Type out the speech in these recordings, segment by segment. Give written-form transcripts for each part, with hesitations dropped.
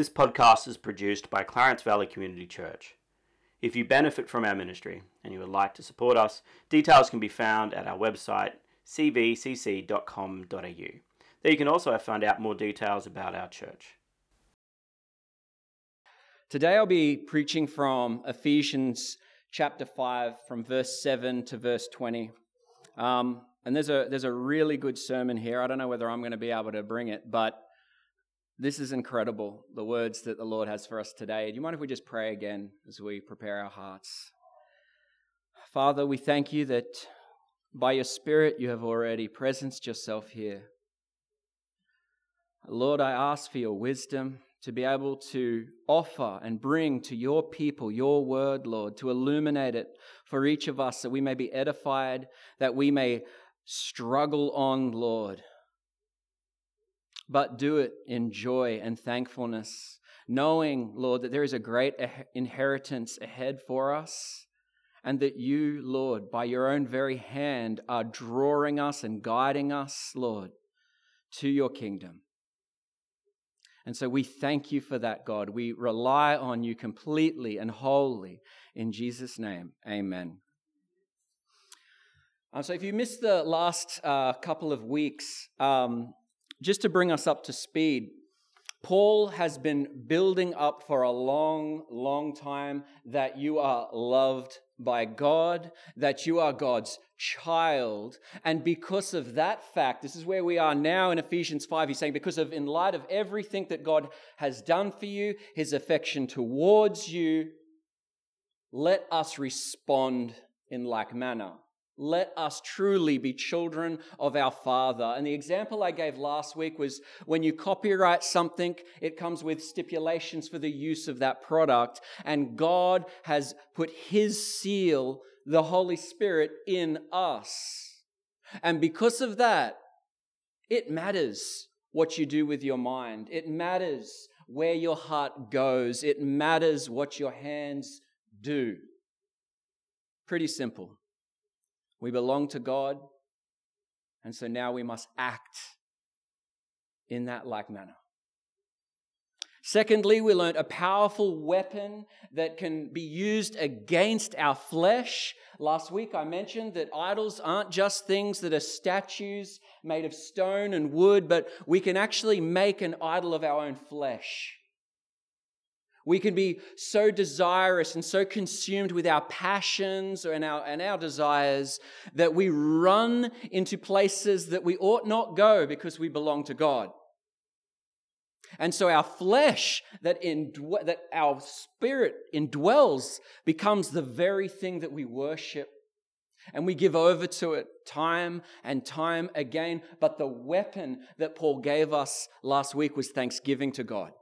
This podcast is produced by Clarence Valley Community Church. If you benefit from our ministry and you would like to support us, details can be found at our website, cvcc.com.au. There you can also find out more details about our church. Today I'll be preaching from Ephesians chapter 5, from verse 7 to verse 20. And there's a really good sermon here. I don't know whether I'm going to be able to bring it, but this is incredible, the words that the Lord has for us today. Do you mind if we just pray again as we prepare our hearts? Father, we thank you that by your Spirit you have already presenced yourself here. Lord, I ask for your wisdom to be able to offer and bring to your people your word, Lord, to illuminate it for each of us, that we may be edified, that we may struggle on, Lord. But do it in joy and thankfulness, knowing, Lord, that there is a great inheritance ahead for us, and that you, Lord, by your own very hand are drawing us and guiding us, Lord, to your kingdom. And so we thank you for that, God. We rely on you completely and wholly. In Jesus' name, amen. So if you missed the last couple of weeks, just to bring us up to speed, Paul has been building up for a long, long time that you are loved by God, that you are God's child. And because of that fact, this is where we are now in Ephesians 5. He's saying, in light of everything that God has done for you, his affection towards you, let us respond in like manner. Let us truly be children of our Father. And the example I gave last week was when you copyright something, it comes with stipulations for the use of that product. And God has put his seal, the Holy Spirit, in us. And because of that, it matters what you do with your mind. It matters where your heart goes. It matters what your hands do. Pretty simple. We belong to God, and so now we must act in that like manner. Secondly, we learned a powerful weapon that can be used against our flesh. Last week I mentioned that idols aren't just things that are statues made of stone and wood, but we can actually make an idol of our own flesh. We can be so desirous and so consumed with our passions and our desires that we run into places that we ought not go because we belong to God. And so our flesh that our spirit indwells becomes the very thing that we worship. And we give over to it time and time again. But the weapon that Paul gave us last week was thanksgiving to God.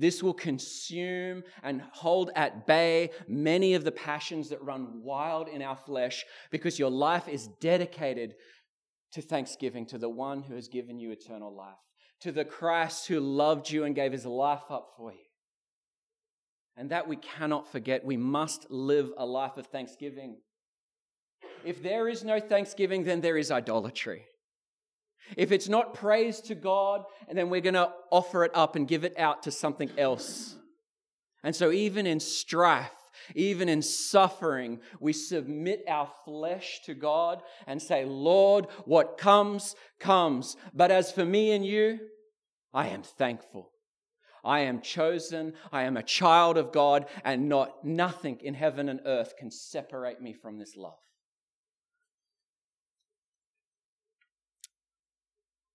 This will consume and hold at bay many of the passions that run wild in our flesh, because your life is dedicated to thanksgiving to the one who has given you eternal life, to the Christ who loved you and gave his life up for you. And that we cannot forget. We must live a life of thanksgiving. If there is no thanksgiving, then there is idolatry. If it's not praise to God, and then we're going to offer it up and give it out to something else. And so even in strife, even in suffering, we submit our flesh to God and say, Lord, what comes, comes. But as for me and you, I am thankful. I am chosen. I am a child of God, and nothing in heaven and earth can separate me from this love.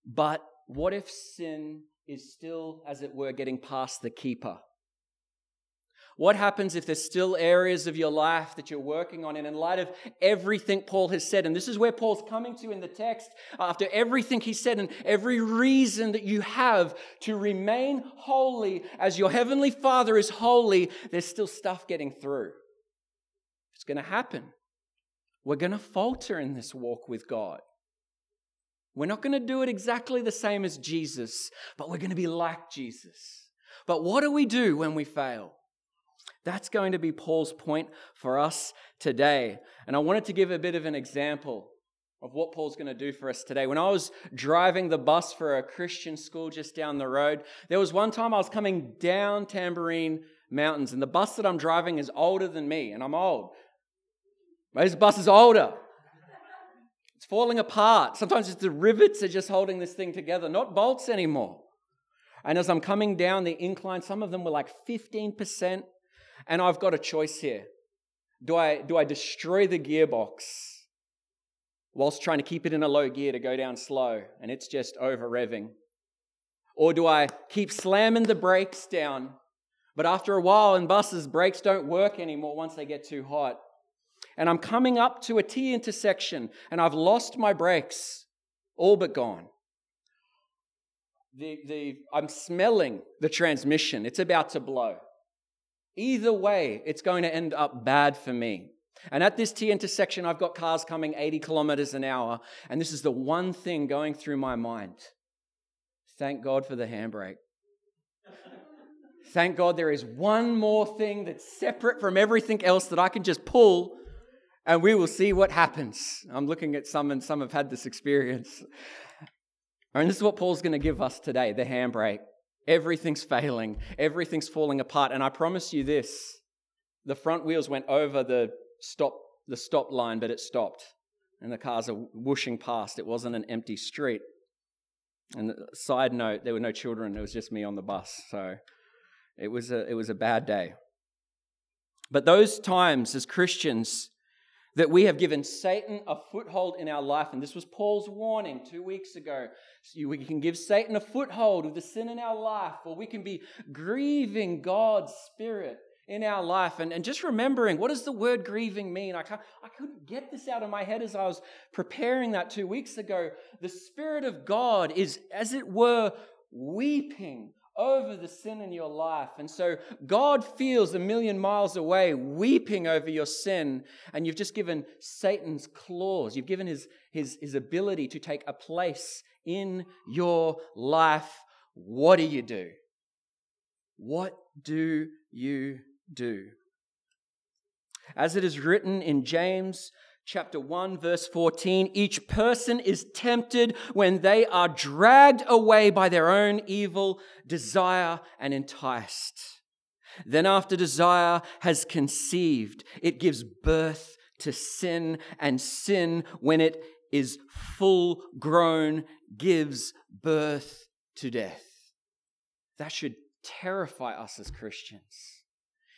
But what if sin is still, as it were, getting past the keeper? What happens if there's still areas of your life that you're working on? And in light of everything Paul has said, and this is where Paul's coming to in the text, after everything he said and every reason that you have to remain holy as your heavenly Father is holy, there's still stuff getting through. It's going to happen. We're going to falter in this walk with God. We're not going to do it exactly the same as Jesus, but we're going to be like Jesus. But what do we do when we fail? That's going to be Paul's point for us today. And I wanted to give a bit of an example. of what Paul's going to do for us today. When I was driving the bus for a Christian school just down the road, there was one time I was coming down Tambourine Mountains, and the bus that I'm driving is older than me, and I'm old. This bus is older. It's falling apart. Sometimes it's the rivets are just holding this thing together, not bolts anymore. And as I'm coming down the incline, some of them were like 15%, and I've got a choice here. Do I destroy the gearbox whilst trying to keep it in a low gear to go down slow, and it's just over-revving? Or do I keep slamming the brakes down, but after a while in buses, brakes don't work anymore once they get too hot? And I'm coming up to a T-intersection, and I've lost my brakes, all but gone. I'm smelling the transmission. It's about to blow. Either way, it's going to end up bad for me. And at this T-intersection, I've got cars coming 80 kilometers an hour, and this is the one thing going through my mind. Thank God for the handbrake. Thank God there is one more thing that's separate from everything else that I can just pull, and we will see what happens. I'm looking at some, and some have had this experience. And this is what Paul's going to give us today, the handbrake. Everything's failing. Everything's falling apart. And I promise you this, the front wheels went over the stop line, but it stopped, and the cars are whooshing past. It wasn't an empty street. And side note, there were no children. It was just me on the bus, so it was a bad day. But those times as Christians that we have given Satan a foothold in our life, and this was Paul's warning 2 weeks ago, we can give Satan a foothold with the sin in our life, or we can be grieving God's Spirit in our life, and just remembering, what does the word grieving mean? I couldn't get this out of my head as I was preparing that 2 weeks ago. The Spirit of God is, as it were, weeping over the sin in your life. And so God feels a million miles away, weeping over your sin, and you've just given Satan's claws. You've given his ability to take a place in your life. What do you do? What do you do? As it is written in James chapter 1, verse 14, each person is tempted when they are dragged away by their own evil desire and enticed. Then after desire has conceived, it gives birth to sin, and sin, when it is full grown, gives birth to death. That should terrify us as Christians.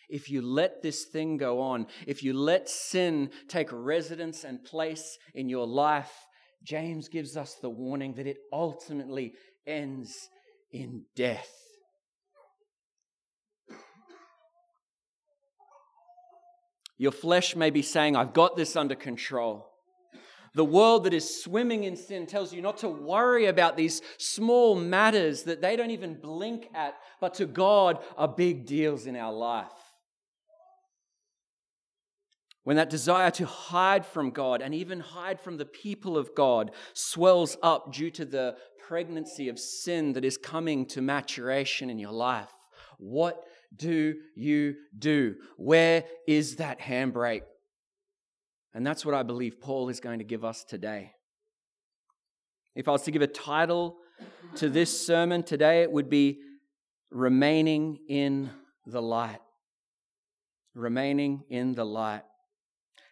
If you let this thing go on, if you let sin take residence and place in your life, James gives us the warning that it ultimately ends in death. Your flesh may be saying, I've got this under control. The world that is swimming in sin tells you not to worry about these small matters that they don't even blink at, but to God are big deals in our life. When that desire to hide from God, and even hide from the people of God, swells up due to the pregnancy of sin that is coming to maturation in your life, what do you do? Where is that handbrake? And that's what I believe Paul is going to give us today. If I was to give a title to this sermon today, it would be Remaining in the Light. Remaining in the Light.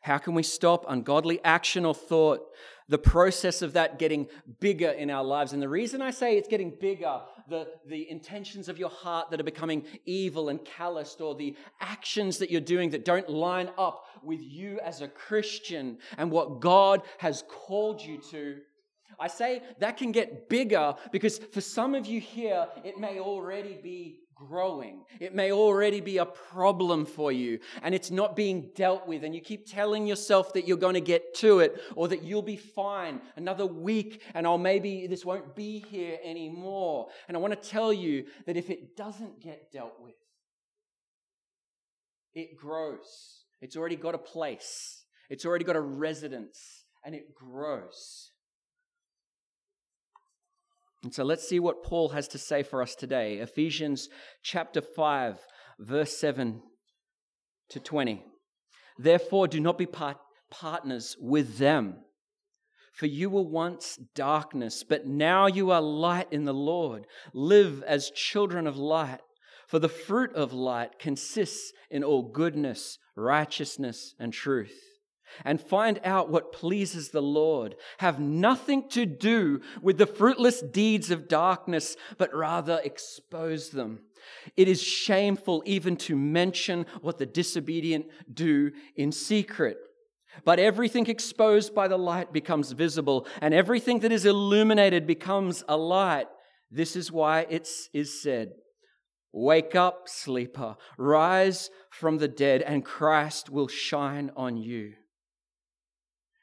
How can we stop ungodly action or thought, the process of that getting bigger in our lives? And the reason I say it's getting bigger, the intentions of your heart that are becoming evil and calloused, or the actions that you're doing that don't line up with you as a Christian and what God has called you to, I say that can get bigger because for some of you here, it may already be growing. It may already be a problem for you, and it's not being dealt with, and you keep telling yourself that you're going to get to it, or that you'll be fine another week, and maybe this won't be here anymore. And I want to tell you that if it doesn't get dealt with, it grows. It's already got a place. It's already got a residence, and it grows. And so let's see what Paul has to say for us today. Ephesians chapter 5, verse 7 to 20. Therefore, do not be partners with them. For you were once darkness, but now you are light in the Lord. Live as children of light, for the fruit of light consists in all goodness, righteousness, and truth. And find out what pleases the Lord. Have nothing to do with the fruitless deeds of darkness, but rather expose them. It is shameful even to mention what the disobedient do in secret. But everything exposed by the light becomes visible, and everything that is illuminated becomes a light. This is why it is said, "Wake up, sleeper, rise from the dead, and Christ will shine on you."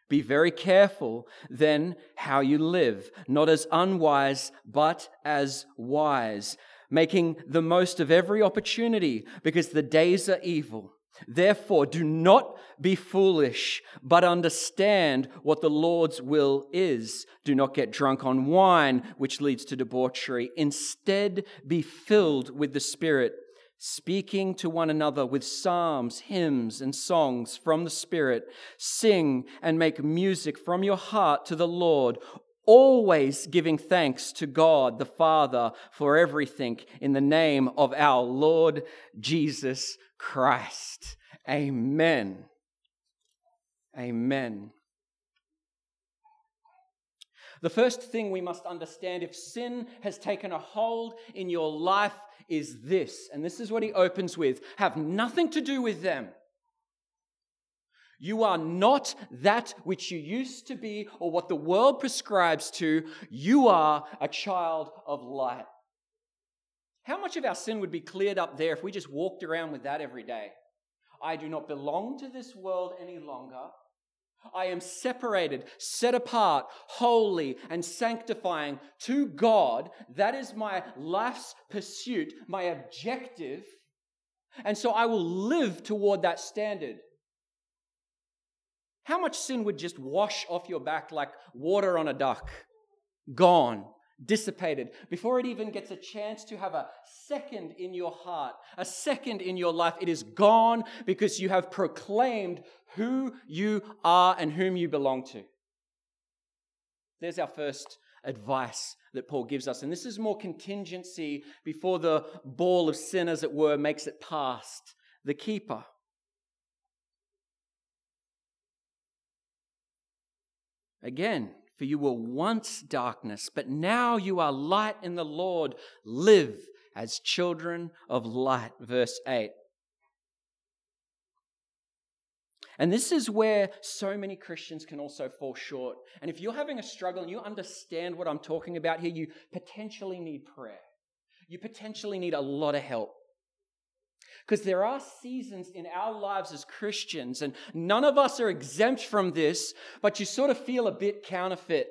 Be very careful then how you live, not as unwise, but as wise, making the most of every opportunity, because the days are evil. Therefore, do not be foolish, but understand what the Lord's will is. Do not get drunk on wine, which leads to debauchery. Instead, be filled with the Spirit, speaking to one another with psalms, hymns, and songs from the Spirit. Sing and make music from your heart to the Lord, always giving thanks to God the Father for everything in the name of our Lord Jesus Christ. Amen. Amen. The first thing we must understand if sin has taken a hold in your life is this, and this is what he opens with: have nothing to do with them. You are not that which you used to be or what the world prescribes to. You are a child of light. How much of our sin would be cleared up there if we just walked around with that every day? I do not belong to this world any longer. I am separated, set apart, holy and sanctifying to God. That is my life's pursuit, my objective. And so I will live toward that standard. How much sin would just wash off your back like water on a duck? Gone, dissipated, before it even gets a chance to have a second in your heart, a second in your life. It is gone because you have proclaimed who you are and whom you belong to. There's our first advice that Paul gives us. And this is more contingency before the ball of sin, as it were, makes it past the keeper. Again, for you were once darkness, but now you are light in the Lord. Live as children of light. Verse 8. And this is where so many Christians can also fall short. And if you're having a struggle and you understand what I'm talking about here, you potentially need prayer. You potentially need a lot of help. Because there are seasons in our lives as Christians, and none of us are exempt from this, but you sort of feel a bit counterfeit.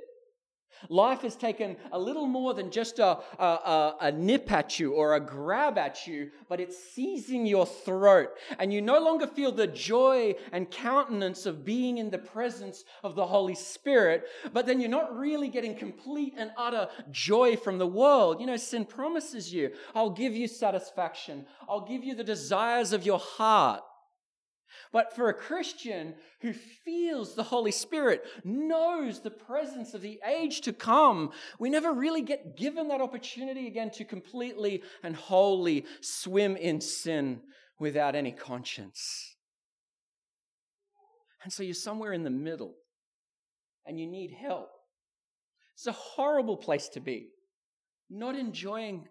Life has taken a little more than just a nip at you or a grab at you, but it's seizing your throat, and you no longer feel the joy and countenance of being in the presence of the Holy Spirit, but then you're not really getting complete and utter joy from the world. You know, sin promises you, I'll give you satisfaction. I'll give you the desires of your heart. But for a Christian who feels the Holy Spirit, knows the presence of the age to come, we never really get given that opportunity again to completely and wholly swim in sin without any conscience. And so you're somewhere in the middle and you need help. It's a horrible place to be, not enjoying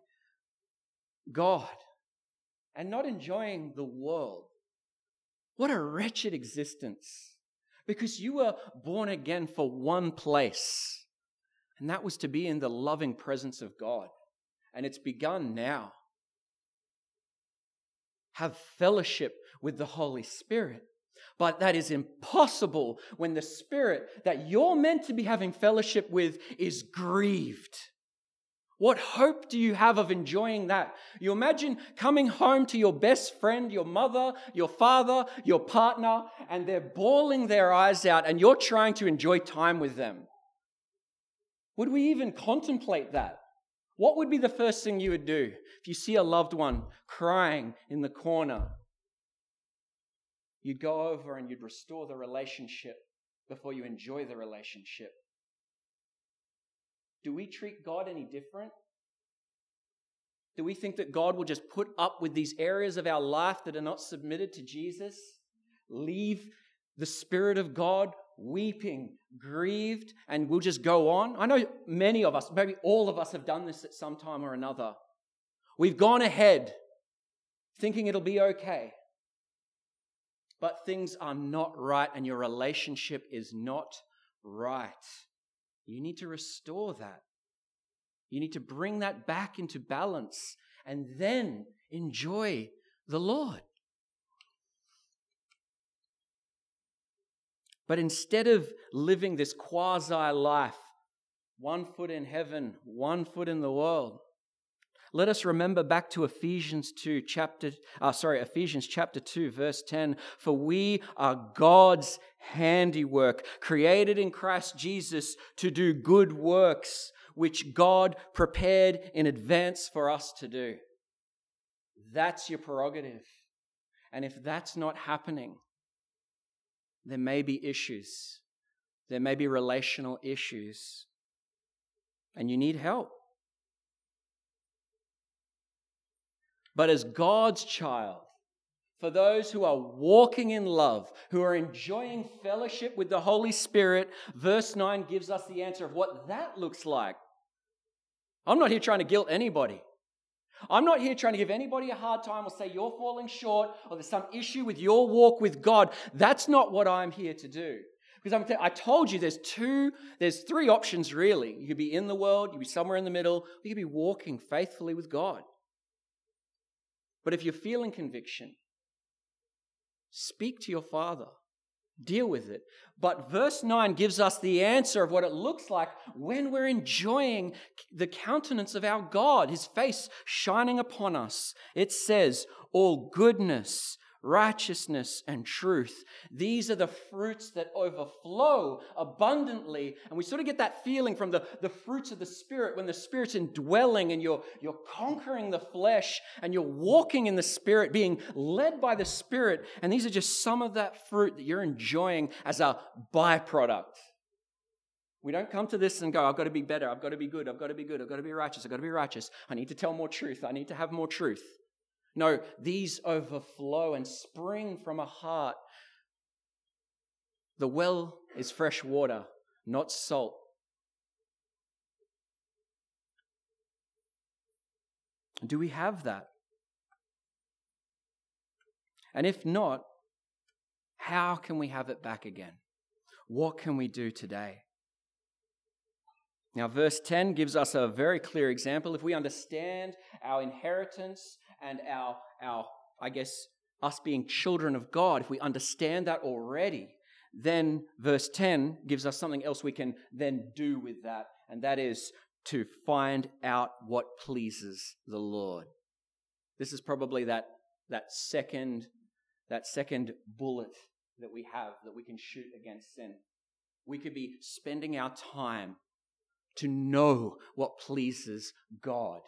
God and not enjoying the world. What a wretched existence, because you were born again for one place, and that was to be in the loving presence of God, and it's begun now. Have fellowship with the Holy Spirit, but that is impossible when the Spirit that you're meant to be having fellowship with is grieved. What hope do you have of enjoying that? You imagine coming home to your best friend, your mother, your father, your partner, and they're bawling their eyes out and you're trying to enjoy time with them. Would we even contemplate that? What would be the first thing you would do if you see a loved one crying in the corner? You'd go over and you'd restore the relationship before you enjoy the relationship. Do we treat God any different? Do we think that God will just put up with these areas of our life that are not submitted to Jesus? Leave the Spirit of God weeping, grieved, and we'll just go on? I know many of us, maybe all of us, have done this at some time or another. We've gone ahead thinking it'll be okay. But things are not right and your relationship is not right. You need to restore that. You need to bring that back into balance and then enjoy the Lord. But instead of living this quasi-life, one foot in heaven, one foot in the world, let us remember back to Ephesians chapter 2, verse 10. For we are God's handiwork, created in Christ Jesus to do good works, which God prepared in advance for us to do. That's your prerogative. And if that's not happening, there may be issues. There may be relational issues. And you need help. But as God's child, for those who are walking in love, who are enjoying fellowship with the Holy Spirit, verse 9 gives us the answer of what that looks like. I'm not here trying to guilt anybody. I'm not here trying to give anybody a hard time or say you're falling short or there's some issue with your walk with God. That's not what I'm here to do. Because I told you there's three options really. You could be in the world, you could be somewhere in the middle, or you could be walking faithfully with God. But if you're feeling conviction, speak to your Father. Deal with it. But verse 9 gives us the answer of what it looks like when we're enjoying the countenance of our God, His face shining upon us. It says, all goodness, righteousness, and truth. These are the fruits that overflow abundantly. And we sort of get that feeling from the fruits of the Spirit when the Spirit's indwelling and you're conquering the flesh and you're walking in the Spirit, being led by the Spirit. And these are just some of that fruit that you're enjoying as a byproduct. We don't come to this and go, I've got to be better, I've got to be good, I've got to be good, I've got to be righteous, I've got to be righteous. I need to tell more truth, I need to have more truth. No, these overflow and spring from a heart. The well is fresh water, not salt. Do we have that? And if not, how can we have it back again? What can we do today? Now, verse 10 gives us a very clear example. If we understand our inheritance and us being children of God, if we understand that already, then verse 10 gives us something else we can then do with that, and that is to find out what pleases the Lord. This is probably that second bullet that we have that we can shoot against sin. We could be spending our time to know what pleases God,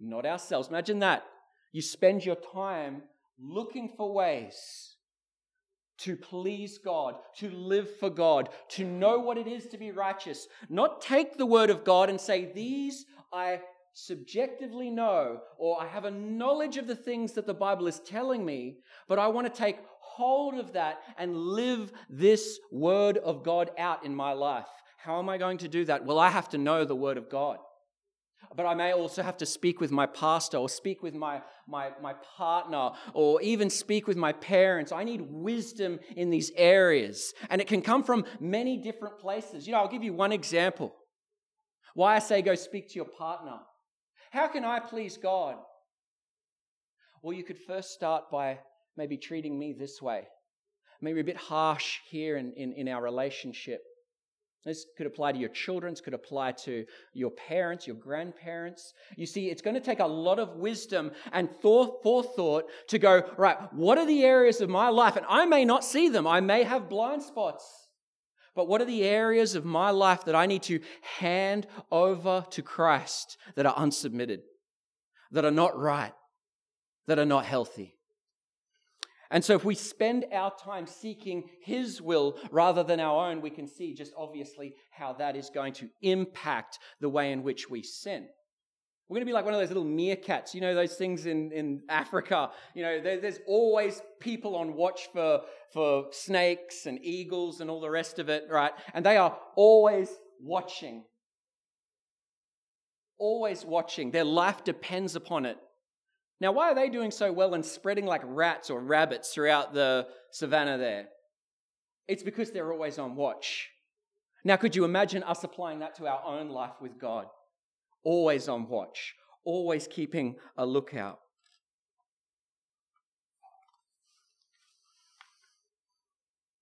not ourselves. Imagine that. You spend your time looking for ways to please God, to live for God, to know what it is to be righteous. Not take the word of God and say, these I subjectively know, or I have a knowledge of the things that the Bible is telling me, but I want to take hold of that and live this word of God out in my life. How am I going to do that? Well, I have to know the word of God. But I may also have to speak with my pastor or speak with my partner or even speak with my parents. I need wisdom in these areas. And it can come from many different places. You know, I'll give you one example. Why I say go speak to your partner. How can I please God? Well, you could first start by maybe treating me this way. Maybe a bit harsh here in our relationship. This could apply to your children, this could apply to your parents, your grandparents. You see, it's going to take a lot of wisdom and forethought to go, right, what are the areas of my life? And I may not see them, I may have blind spots. But what are the areas of my life that I need to hand over to Christ that are unsubmitted, that are not right, that are not healthy? And so if we spend our time seeking His will rather than our own, we can see just obviously how that is going to impact the way in which we sin. We're going to be like one of those little meerkats, you know, those things in Africa. You know, there's always people on watch for snakes and eagles and all the rest of it, right? And they are always watching. Always watching. Their life depends upon it. Now, why are they doing so well and spreading like rats or rabbits throughout the savannah there? It's because they're always on watch. Now, could you imagine us applying that to our own life with God? Always on watch, always keeping a lookout.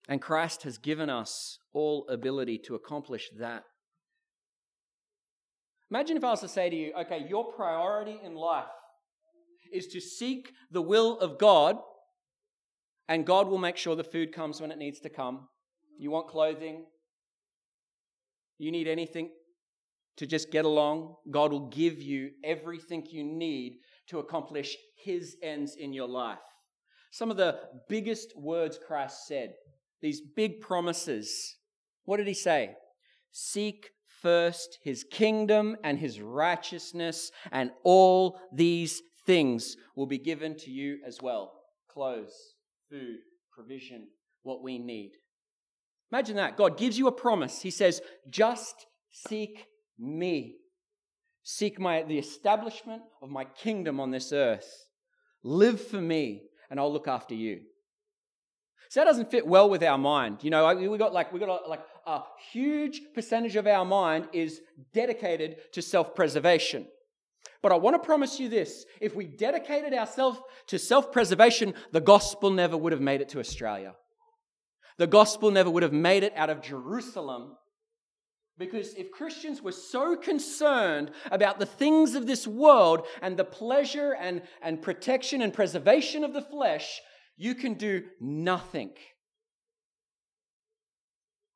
And Christ has given us all ability to accomplish that. Imagine if I was to say to you, okay, your priority in life is to seek the will of God, and God will make sure the food comes when it needs to come. You want clothing? You need anything to just get along? God will give you everything you need to accomplish His ends in your life. Some of the biggest words Christ said, these big promises. What did He say? Seek first His kingdom and His righteousness, and all these things will be given to you as well. Clothes, food, provision, what we need. Imagine that. God gives you a promise. He says, just seek me. Seek the establishment of my kingdom on this earth. Live for me, and I'll look after you. So that doesn't fit well with our mind. You know, we got a huge percentage of our mind is dedicated to self-preservation. But I want to promise you this, if we dedicated ourselves to self-preservation, the gospel never would have made it to Australia. The gospel never would have made it out of Jerusalem, because if Christians were so concerned about the things of this world and the pleasure and protection and preservation of the flesh, you can do nothing.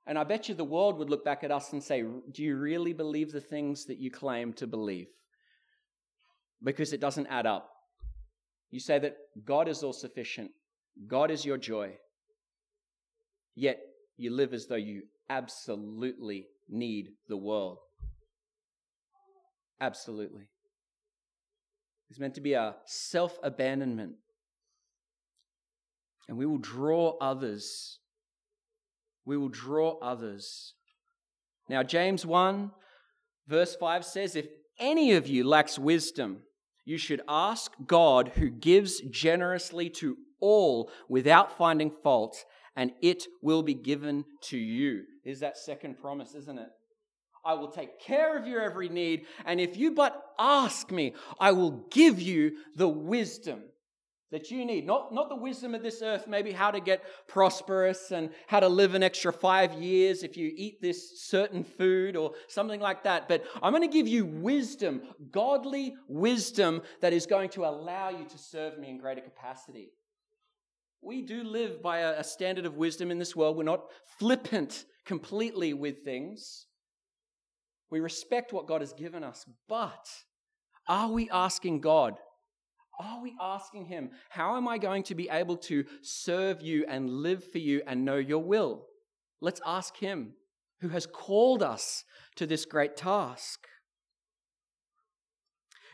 And I bet you the world would look back at us and say, do you really believe the things that you claim to believe? Because it doesn't add up. You say that God is all sufficient, God is your joy, yet you live as though you absolutely need the world. Absolutely. It's meant to be a self-abandonment. And we will draw others. We will draw others. Now, James 1, verse 5 says, if any of you lacks wisdom, you should ask God, who gives generously to all without finding fault, and it will be given to you. Is that second promise, isn't it? I will take care of your every need, and if you but ask me, I will give you the wisdom that you need. Not the wisdom of this earth, maybe how to get prosperous and how to live an extra 5 years if you eat this certain food or something like that. But I'm going to give you wisdom, godly wisdom, that is going to allow you to serve me in greater capacity. We do live by a standard of wisdom in this world. We're not flippant completely with things. We respect what God has given us. But are we asking God? Are we asking Him, how am I going to be able to serve you and live for you and know your will? Let's ask Him, who has called us to this great task.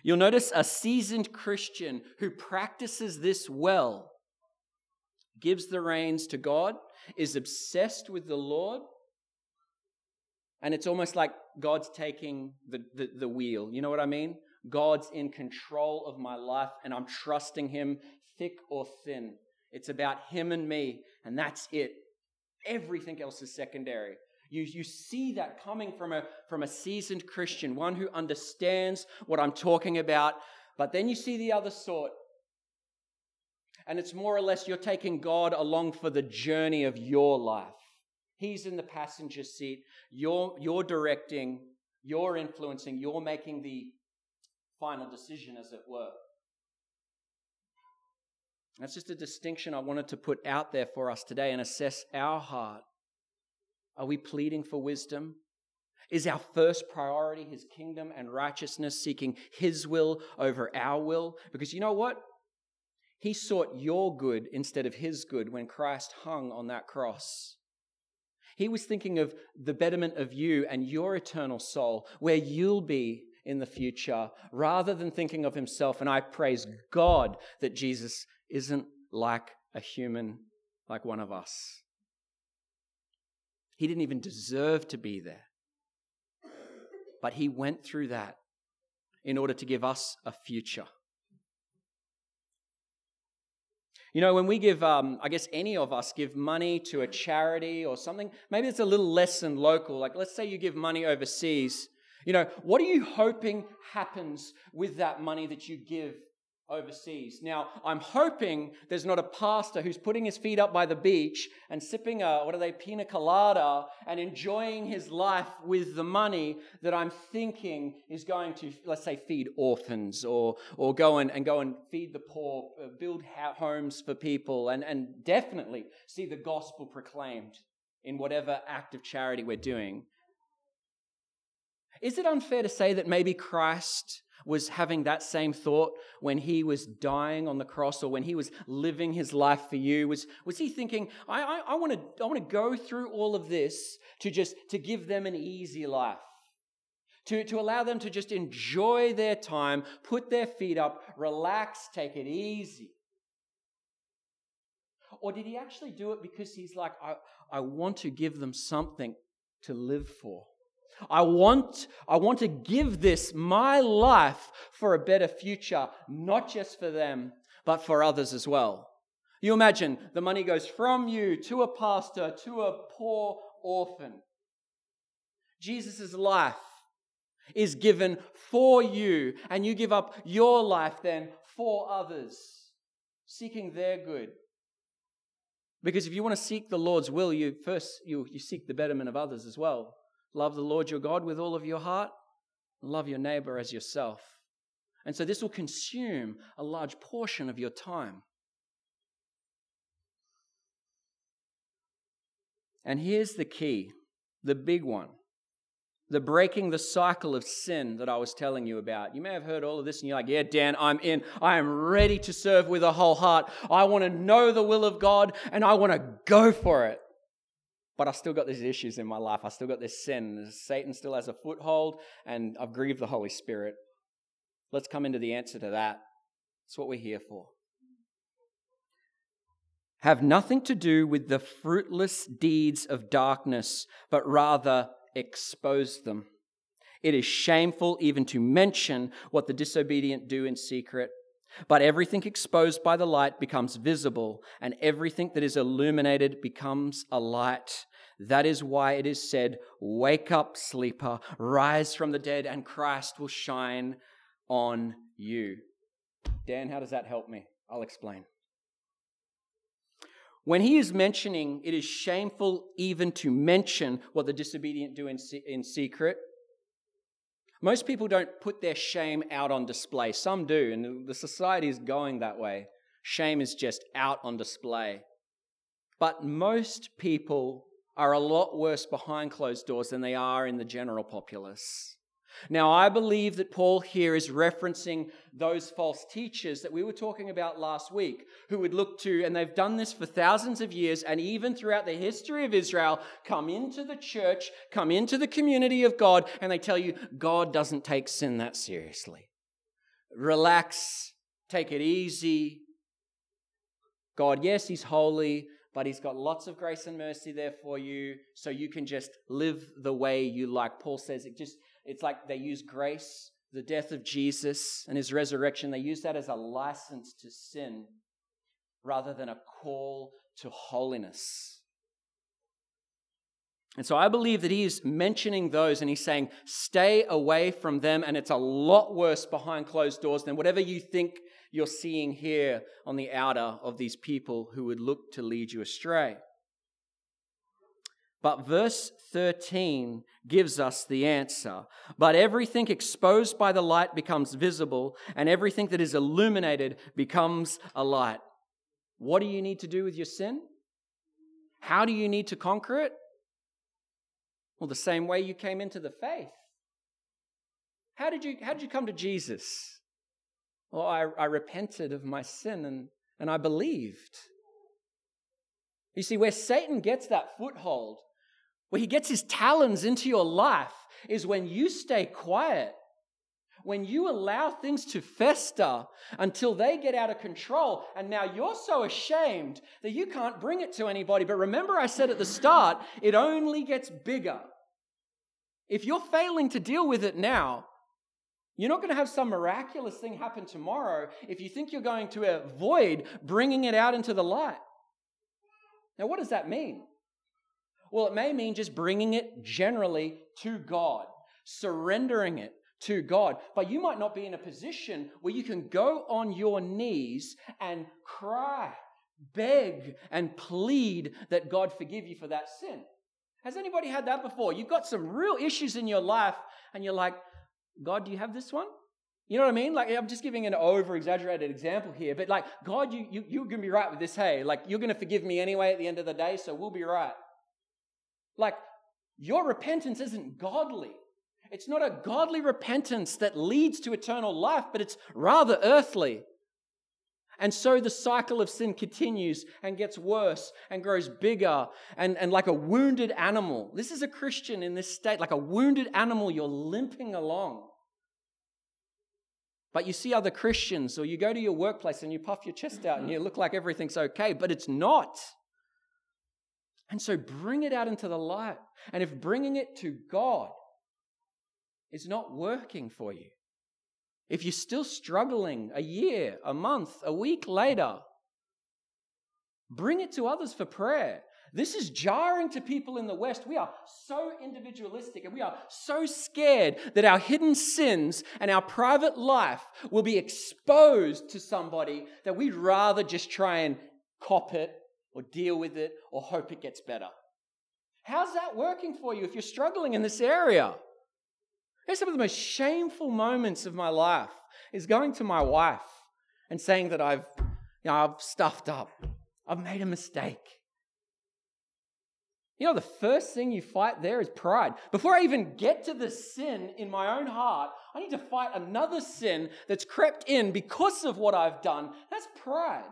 You'll notice a seasoned Christian who practices this well, gives the reins to God, is obsessed with the Lord, and it's almost like God's taking the wheel. You know what I mean? God's in control of my life, and I'm trusting Him thick or thin. It's about Him and me, and that's it. Everything else is secondary. You see that coming from a seasoned Christian, one who understands what I'm talking about, but then you see the other sort, and it's more or less you're taking God along for the journey of your life. He's in the passenger seat. You're directing, you're influencing, you're making the final decision, as it were. That's just a distinction I wanted to put out there for us today and assess our heart. Are we pleading for wisdom? Is our first priority His kingdom and righteousness, seeking His will over our will? Because you know what? He sought your good instead of his good when Christ hung on that cross. He was thinking of the betterment of you and your eternal soul, where you'll be in the future, rather than thinking of himself. And I praise God that Jesus isn't like a human, like one of us. He didn't even deserve to be there. But he went through that in order to give us a future. You know, when we give, any of us give money to a charity or something, maybe it's a little less than local. Like, let's say you give money overseas. You know, what are you hoping happens with that money that you give overseas? Now, I'm hoping there's not a pastor who's putting his feet up by the beach and sipping pina colada and enjoying his life with the money that I'm thinking is going to, let's say, feed orphans or go and feed the poor, build homes for people and definitely see the gospel proclaimed in whatever act of charity we're doing. Is it unfair to say that maybe Christ was having that same thought when he was dying on the cross, or when he was living his life for you? Was he thinking, I want to go through all of this to give them an easy life, to allow them to just enjoy their time, put their feet up, relax, take it easy? Or did he actually do it because he's like, I want to give them something to live for? I want to give this, my life, for a better future, not just for them, but for others as well. You imagine the money goes from you to a pastor, to a poor orphan. Jesus' life is given for you, and you give up your life then for others, seeking their good. Because if you want to seek the Lord's will, you first seek the betterment of others as well. Love the Lord your God with all of your heart. Love your neighbor as yourself. And so this will consume a large portion of your time. And here's the key, the big one, the breaking the cycle of sin that I was telling you about. You may have heard all of this and you're like, yeah, Dan, I'm in. I am ready to serve with a whole heart. I want to know the will of God and I want to go for it. But I've still got these issues in my life. I've still got this sin. Satan still has a foothold, and I've grieved the Holy Spirit. Let's come into the answer to that. That's what we're here for. Have nothing to do with the fruitless deeds of darkness, but rather expose them. It is shameful even to mention what the disobedient do in secret. But everything exposed by the light becomes visible, and everything that is illuminated becomes a light. That is why it is said, "Wake up, sleeper, rise from the dead, and Christ will shine on you." Dan, how does that help me? I'll explain. When he is mentioning, it is shameful even to mention what the disobedient do in secret. Most people don't put their shame out on display. Some do, and the society is going that way. Shame is just out on display. But most people are a lot worse behind closed doors than they are in the general populace. Now, I believe that Paul here is referencing those false teachers that we were talking about last week, who would look to, and they've done this for thousands of years, and even throughout the history of Israel, come into the church, come into the community of God, and they tell you, God doesn't take sin that seriously. Relax, take it easy. God, yes, he's holy, but he's got lots of grace and mercy there for you, so you can just live the way you like. Paul says it's like they use grace, the death of Jesus and his resurrection, they use that as a license to sin rather than a call to holiness. And so I believe that he is mentioning those and he's saying, stay away from them, and it's a lot worse behind closed doors than whatever you think you're seeing here on the outer of these people who would look to lead you astray. But verse 13 gives us the answer. But everything exposed by the light becomes visible, and everything that is illuminated becomes a light. What do you need to do with your sin? How do you need to conquer it? Well, the same way you came into the faith. How did you come to Jesus? Well, I repented of my sin and and I believed. You see, where Satan gets that foothold, where he gets his talons into your life, is when you stay quiet, when you allow things to fester until they get out of control, and now you're so ashamed that you can't bring it to anybody. But remember I said at the start, it only gets bigger. If you're failing to deal with it now, you're not going to have some miraculous thing happen tomorrow if you think you're going to avoid bringing it out into the light. Now, what does that mean? Well, it may mean just bringing it generally to God, surrendering it to God. But you might not be in a position where you can go on your knees and cry, beg, and plead that God forgive you for that sin. Has anybody had that before? You've got some real issues in your life and you're like, God, do you have this one? You know what I mean? Like, I'm just giving an over-exaggerated example here, but like, God, you're going to be right with this, hey? Like, you're going to forgive me anyway at the end of the day, so we'll be right. Like, your repentance isn't godly. It's not a godly repentance that leads to eternal life, but it's rather earthly. And so the cycle of sin continues and gets worse and grows bigger and like a wounded animal. This is a Christian in this state, like a wounded animal, you're limping along. But you see other Christians, or you go to your workplace and you puff your chest out and you look like everything's okay, but it's not. And so bring it out into the light. And if bringing it to God is not working for you, if you're still struggling a year, a month, a week later, bring it to others for prayer. This is jarring to people in the West. We are so individualistic and we are so scared that our hidden sins and our private life will be exposed to somebody that we'd rather just try and cop it or deal with it or hope it gets better. How's that working for you if you're struggling in this area? Here's some of the most shameful moments of my life is going to my wife and saying that I've stuffed up. I've made a mistake. You know, the first thing you fight there is pride. Before I even get to the sin in my own heart, I need to fight another sin that's crept in because of what I've done. That's pride.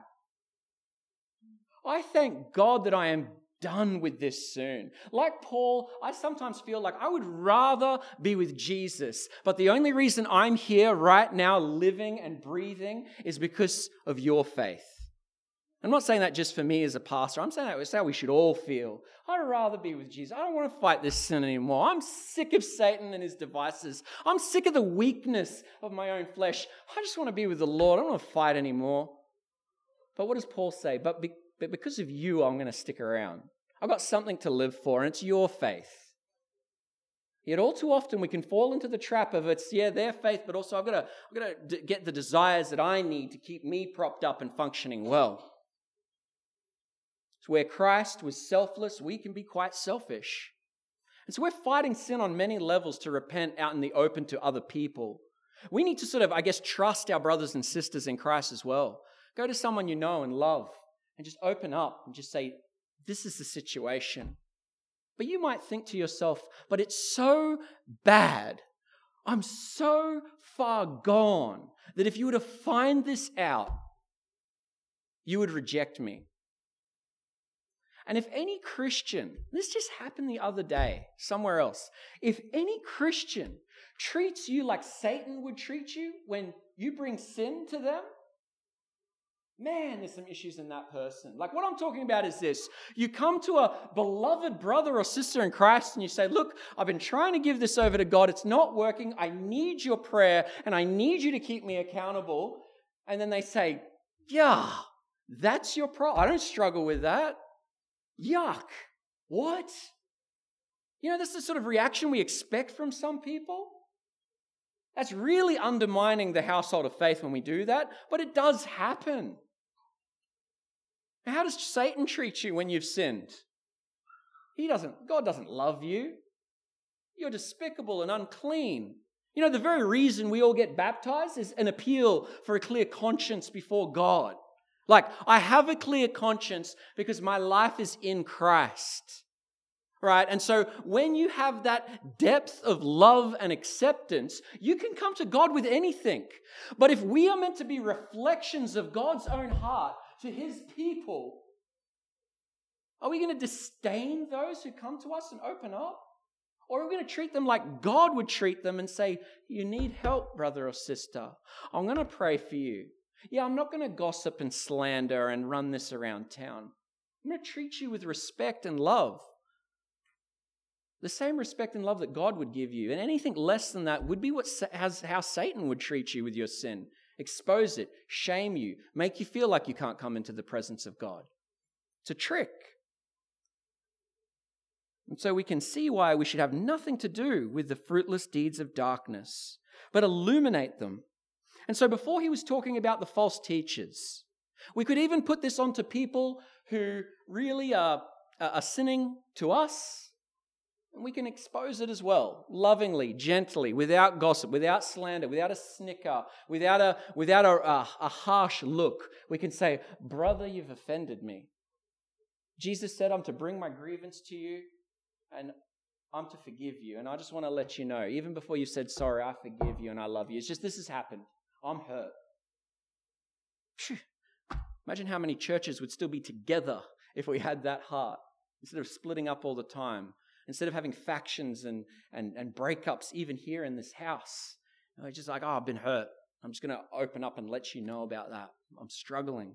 I thank God that I am done with this soon. Like Paul, I sometimes feel like I would rather be with Jesus, but the only reason I'm here right now living and breathing is because of your faith. I'm not saying that just for me as a pastor. I'm saying that's how we should all feel. I'd rather be with Jesus. I don't want to fight this sin anymore. I'm sick of Satan and his devices. I'm sick of the weakness of my own flesh. I just want to be with the Lord. I don't want to fight anymore. But what does Paul say? But because of you, I'm going to stick around. I've got something to live for, and it's your faith. Yet all too often we can fall into the trap of it's, yeah, their faith, but also I've got to get the desires that I need to keep me propped up and functioning well. So where Christ was selfless, we can be quite selfish. And so we're fighting sin on many levels to repent out in the open to other people. We need to sort of, I guess, trust our brothers and sisters in Christ as well. Go to someone you know and love. And just open up and just say, this is the situation. But you might think to yourself, but it's so bad. I'm so far gone that if you were to find this out, you would reject me. And if any Christian, this just happened the other day somewhere else, if any Christian treats you like Satan would treat you when you bring sin to them, man, there's some issues in that person. Like what I'm talking about is this. You come to a beloved brother or sister in Christ and you say, look, I've been trying to give this over to God. It's not working. I need your prayer and I need you to keep me accountable. And then they say, yeah, that's your problem. I don't struggle with that. Yuck. What? You know, that's the sort of reaction we expect from some people. That's really undermining the household of faith when we do that, but it does happen. How does Satan treat you when you've sinned? He doesn't. God doesn't love you. You're despicable and unclean. You know, the very reason we all get baptized is an appeal for a clear conscience before God. Like, I have a clear conscience because my life is in Christ, right? And so when you have that depth of love and acceptance, you can come to God with anything. But if we are meant to be reflections of God's own heart, to his people. Are we going to disdain those who come to us and open up? Or are we going to treat them like God would treat them and say, you need help, brother or sister. I'm going to pray for you. Yeah, I'm not going to gossip and slander and run this around town. I'm going to treat you with respect and love. The same respect and love that God would give you. And anything less than that would be how Satan would treat you with your sin. Expose it, shame you, make you feel like you can't come into the presence of God. It's a trick. And so we can see why we should have nothing to do with the fruitless deeds of darkness, but illuminate them. And so before he was talking about the false teachers, we could even put this onto people who really are sinning to us, and we can expose it as well, lovingly, gently, without gossip, without slander, without a snicker, without a harsh look. We can say, brother, you've offended me. Jesus said, I'm to bring my grievance to you, and I'm to forgive you. And I just want to let you know, even before you said, sorry, I forgive you and I love you. It's just, this has happened. I'm hurt. Phew. Imagine how many churches would still be together if we had that heart. Instead of splitting up all the time, instead of having factions and breakups even here in this house. You know, it's just like, oh, I've been hurt. I'm just going to open up and let you know about that. I'm struggling,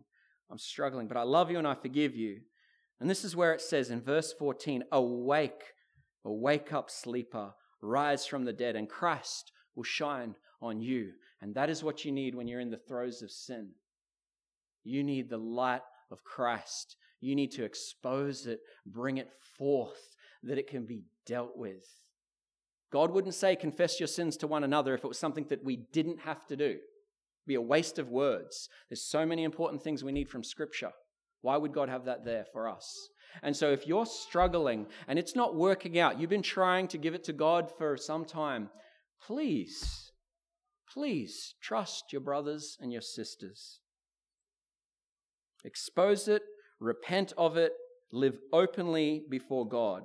but I love you and I forgive you. And this is where it says in verse 14, awake, awake up, sleeper, rise from the dead, and Christ will shine on you. And that is what you need when you're in the throes of sin. You need the light of Christ. You need to expose it, bring it forth, that it can be dealt with. God wouldn't say confess your sins to one another if it was something that we didn't have to do. It'd be a waste of words. There's so many important things we need from Scripture. Why would God have that there for us? And so if you're struggling and it's not working out, you've been trying to give it to God for some time, please trust your brothers and your sisters. Expose it, repent of it, live openly before God.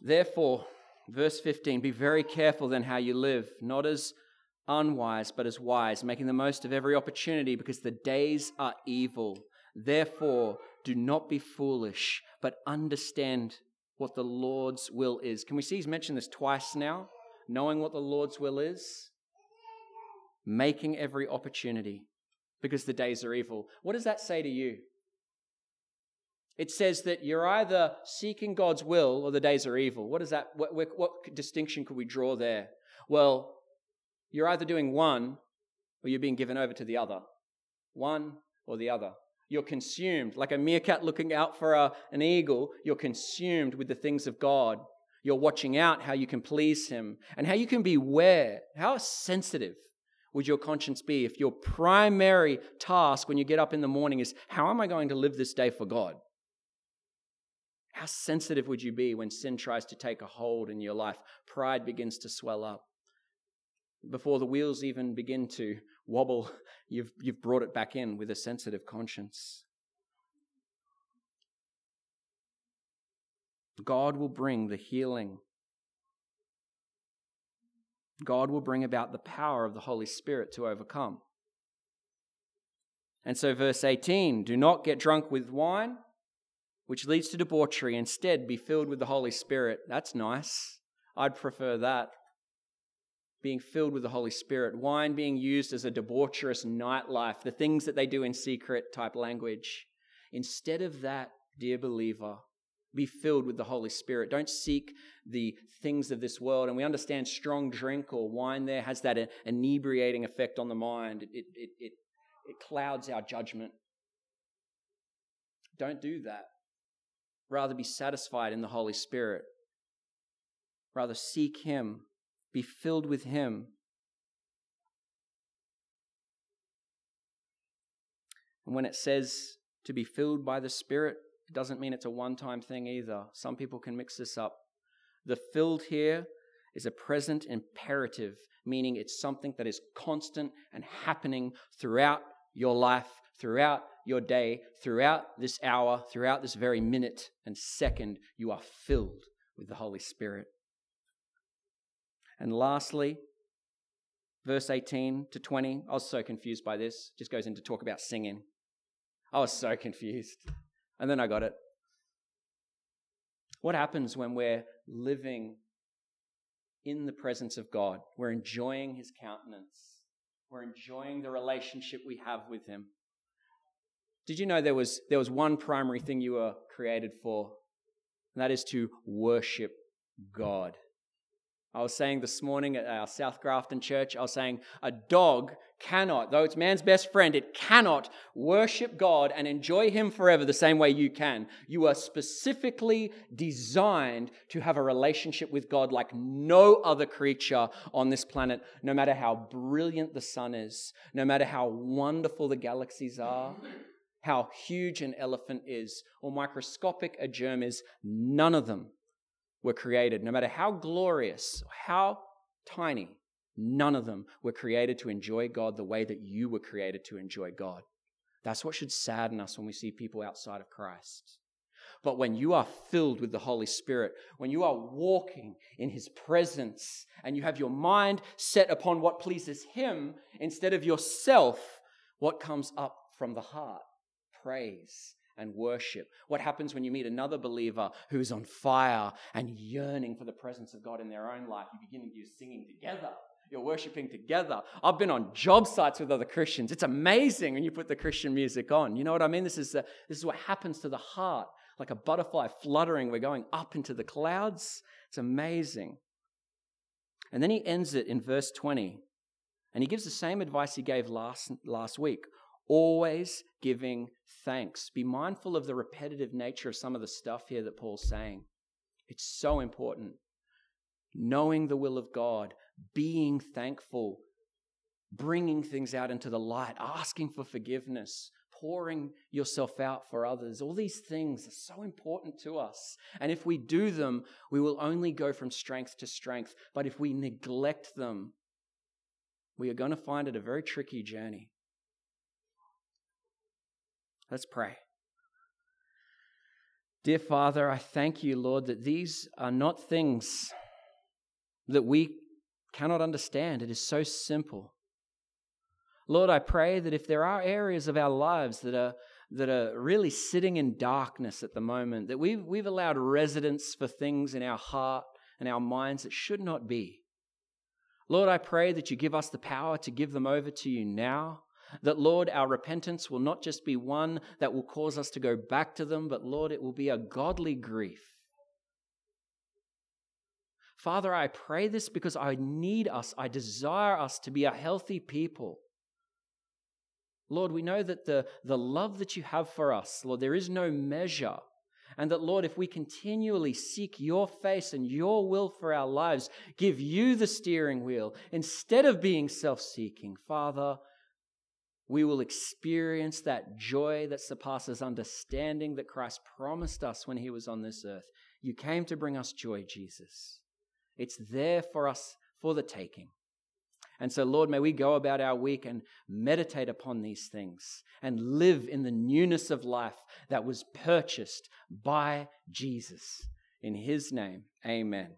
Therefore, verse 15, be very careful then how you live, not as unwise, but as wise, making the most of every opportunity, because the days are evil. Therefore, do not be foolish, but understand what the Lord's will is. Can we see he's mentioned this twice now? Knowing what the Lord's will is, making every opportunity, because the days are evil. What does that say to you? It says that you're either seeking God's will or the days are evil. What is that? What distinction could we draw there? Well, you're either doing one or you're being given over to the other. One or the other. You're consumed, like a meerkat looking out for an eagle. You're consumed with the things of God. You're watching out how you can please Him and how you can be aware. How sensitive would your conscience be if your primary task when you get up in the morning is, how am I going to live this day for God? How sensitive would you be when sin tries to take a hold in your life? Pride begins to swell up. Before the wheels even begin to wobble, you've brought it back in with a sensitive conscience. God will bring the healing. God will bring about the power of the Holy Spirit to overcome. And so verse 18, do not get drunk with wine, which leads to debauchery. Instead, be filled with the Holy Spirit. That's nice. I'd prefer that. Being filled with the Holy Spirit. Wine being used as a debaucherous nightlife, the things that they do in secret type language. Instead of that, dear believer, be filled with the Holy Spirit. Don't seek the things of this world. And we understand strong drink or wine there has that inebriating effect on the mind. It clouds our judgment. Don't do that. Rather be satisfied in the Holy Spirit. Rather seek Him. Be filled with Him. And when it says to be filled by the Spirit, it doesn't mean it's a one-time thing either. Some people can mix this up. The filled here is a present imperative, meaning it's something that is constant and happening throughout your life, throughout your day, throughout this hour, throughout this very minute and second. You are filled with the Holy Spirit. And lastly, verse 18 to 20. I was so confused by this. Just goes into talk about singing. I was so confused. And then I got it. What happens when we're living in the presence of God? We're enjoying his countenance. We're enjoying the relationship we have with him. Did you know there was one primary thing you were created for, and that is to worship God? I was saying this morning at our South Grafton church, I was saying a dog cannot, though it's man's best friend, it cannot worship God and enjoy him forever the same way you can. You are specifically designed to have a relationship with God like no other creature on this planet, no matter how brilliant the sun is, no matter how wonderful the galaxies are, how huge an elephant is, or microscopic a germ is, none of them were created, no matter how glorious, how tiny, none of them were created to enjoy God the way that you were created to enjoy God. That's what should sadden us when we see people outside of Christ. But when you are filled with the Holy Spirit, when you are walking in his presence and you have your mind set upon what pleases him instead of yourself, what comes up from the heart? Praise and worship. What happens when you meet another believer who is on fire and yearning for the presence of God in their own life? You begin to do singing together. You're worshiping together. I've been on job sites with other Christians. It's amazing when you put the Christian music on. You know what I mean? This is what happens to the heart, like a butterfly fluttering. We're going up into the clouds. It's amazing. And then he ends it in verse 20, and he gives the same advice he gave last week. Always giving thanks. Be mindful of the repetitive nature of some of the stuff here that Paul's saying. It's so important. Knowing the will of God, being thankful, bringing things out into the light, asking for forgiveness, pouring yourself out for others. All these things are so important to us. And if we do them, we will only go from strength to strength. But if we neglect them, we are going to find it a very tricky journey. Let's pray. Dear Father, I thank you, Lord, that these are not things that we cannot understand. It is so simple. Lord, I pray that if there are areas of our lives that are really sitting in darkness at the moment, that we've allowed residence for things in our heart and our minds that should not be. Lord, I pray that you give us the power to give them over to you now. That, Lord, our repentance will not just be one that will cause us to go back to them, but, Lord, it will be a godly grief. Father, I pray this because I need us, I desire us to be a healthy people. Lord, we know that the love that you have for us, Lord, there is no measure. And that, Lord, if we continually seek your face and your will for our lives, give you the steering wheel instead of being self-seeking, Father, we will experience that joy that surpasses understanding that Christ promised us when he was on this earth. You came to bring us joy, Jesus. It's there for us for the taking. And so, Lord, may we go about our week and meditate upon these things and live in the newness of life that was purchased by Jesus. In his name, amen.